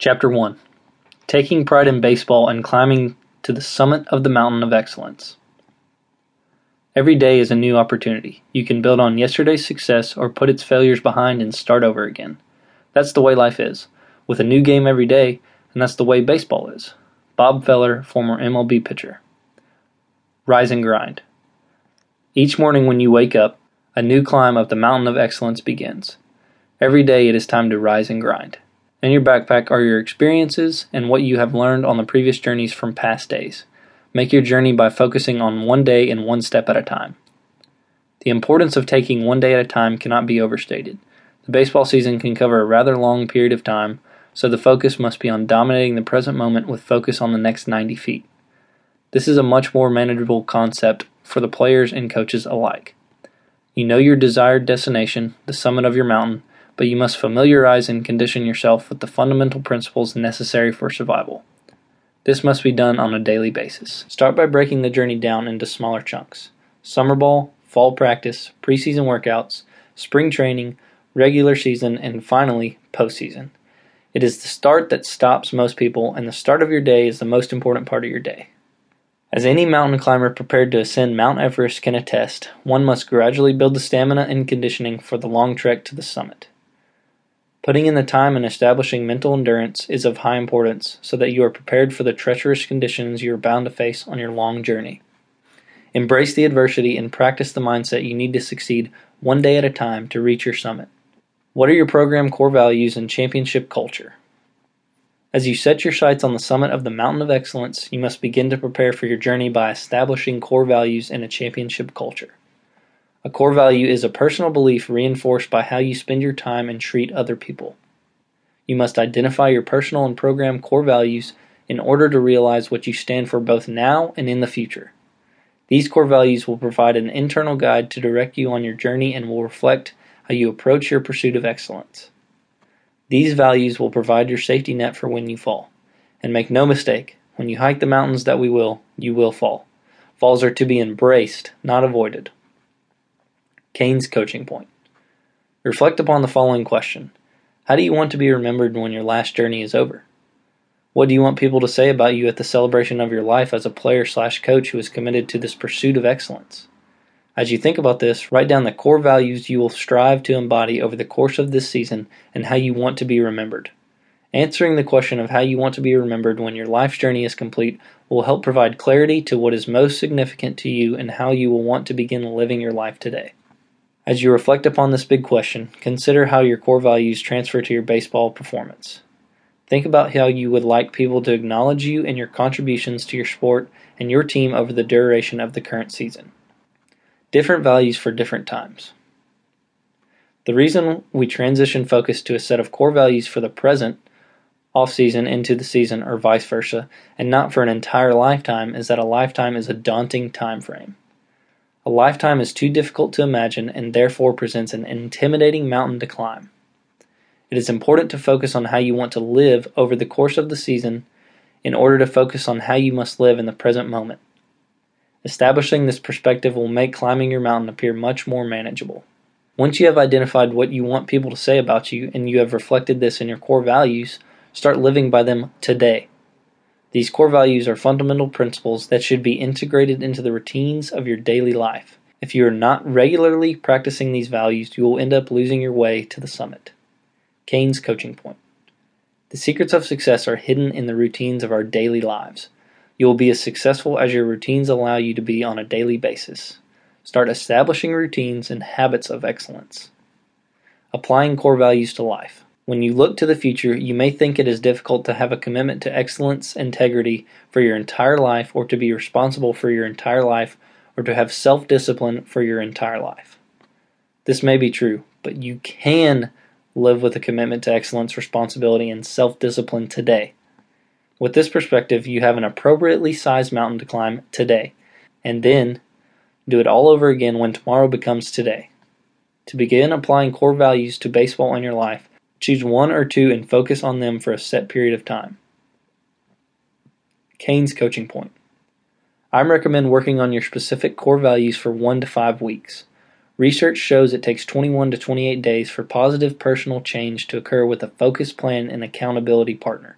Chapter 1. Taking Pride in Baseball and Climbing to the Summit of the Mountain of Excellence. Every day is a new opportunity. You can build on yesterday's success or put its failures behind and start over again. That's the way life is, with a new game every day, and that's the way baseball is. Bob Feller, former MLB pitcher. Rise and grind. Each morning when you wake up, a new climb of the Mountain of Excellence begins. Every day it is time to rise and grind. In your backpack are your experiences and what you have learned on the previous journeys from past days. Make your journey by focusing on one day and one step at a time. The importance of taking one day at a time cannot be overstated. The baseball season can cover a rather long period of time, so the focus must be on dominating the present moment with focus on the next 90 feet. This is a much more manageable concept for the players and coaches alike. You know your desired destination, the summit of your mountain, but you must familiarize and condition yourself with the fundamental principles necessary for survival. This must be done on a daily basis. Start by breaking the journey down into smaller chunks. Summer ball, fall practice, preseason workouts, spring training, regular season, and finally, postseason. It is the start that stops most people, and the start of your day is the most important part of your day. As any mountain climber prepared to ascend Mount Everest can attest, one must gradually build the stamina and conditioning for the long trek to the summit. Putting in the time and establishing mental endurance is of high importance so that you are prepared for the treacherous conditions you are bound to face on your long journey. Embrace the adversity and practice the mindset you need to succeed one day at a time to reach your summit. What are your program core values and championship culture? As you set your sights on the summit of the Mountain of Excellence, you must begin to prepare for your journey by establishing core values and a championship culture. A core value is a personal belief reinforced by how you spend your time and treat other people. You must identify your personal and program core values in order to realize what you stand for both now and in the future. These core values will provide an internal guide to direct you on your journey and will reflect how you approach your pursuit of excellence. These values will provide your safety net for when you fall. And make no mistake, when you hike the mountains that we will, you will fall. Falls are to be embraced, not avoided. Kane's coaching point. Reflect upon the following question. How do you want to be remembered when your last journey is over? What do you want people to say about you at the celebration of your life as a player/coach who is committed to this pursuit of excellence? As you think about this, write down the core values you will strive to embody over the course of this season and how you want to be remembered. Answering the question of how you want to be remembered when your life's journey is complete will help provide clarity to what is most significant to you and how you will want to begin living your life today. As you reflect upon this big question, consider how your core values transfer to your baseball performance. Think about how you would like people to acknowledge you and your contributions to your sport and your team over the duration of the current season. Different values for different times. The reason we transition focus to a set of core values for the present, off-season into the season, or vice versa, and not for an entire lifetime is that a lifetime is a daunting time frame. A lifetime is too difficult to imagine and therefore presents an intimidating mountain to climb. It is important to focus on how you want to live over the course of the season in order to focus on how you must live in the present moment. Establishing this perspective will make climbing your mountain appear much more manageable. Once you have identified what you want people to say about you and you have reflected this in your core values, start living by them today. These core values are fundamental principles that should be integrated into the routines of your daily life. If you are not regularly practicing these values, you will end up losing your way to the summit. Kane's coaching point. The secrets of success are hidden in the routines of our daily lives. You will be as successful as your routines allow you to be on a daily basis. Start establishing routines and habits of excellence. Applying core values to life. When you look to the future, you may think it is difficult to have a commitment to excellence, integrity for your entire life, or to be responsible for your entire life, or to have self-discipline for your entire life. This may be true, but you can live with a commitment to excellence, responsibility, and self-discipline today. With this perspective, you have an appropriately sized mountain to climb today, and then do it all over again when tomorrow becomes today. To begin applying core values to baseball in your life, choose one or two and focus on them for a set period of time. Kane's coaching point. I recommend working on your specific core values for 1 to 5 weeks. Research shows it takes 21 to 28 days for positive personal change to occur with a focused plan and accountability partner.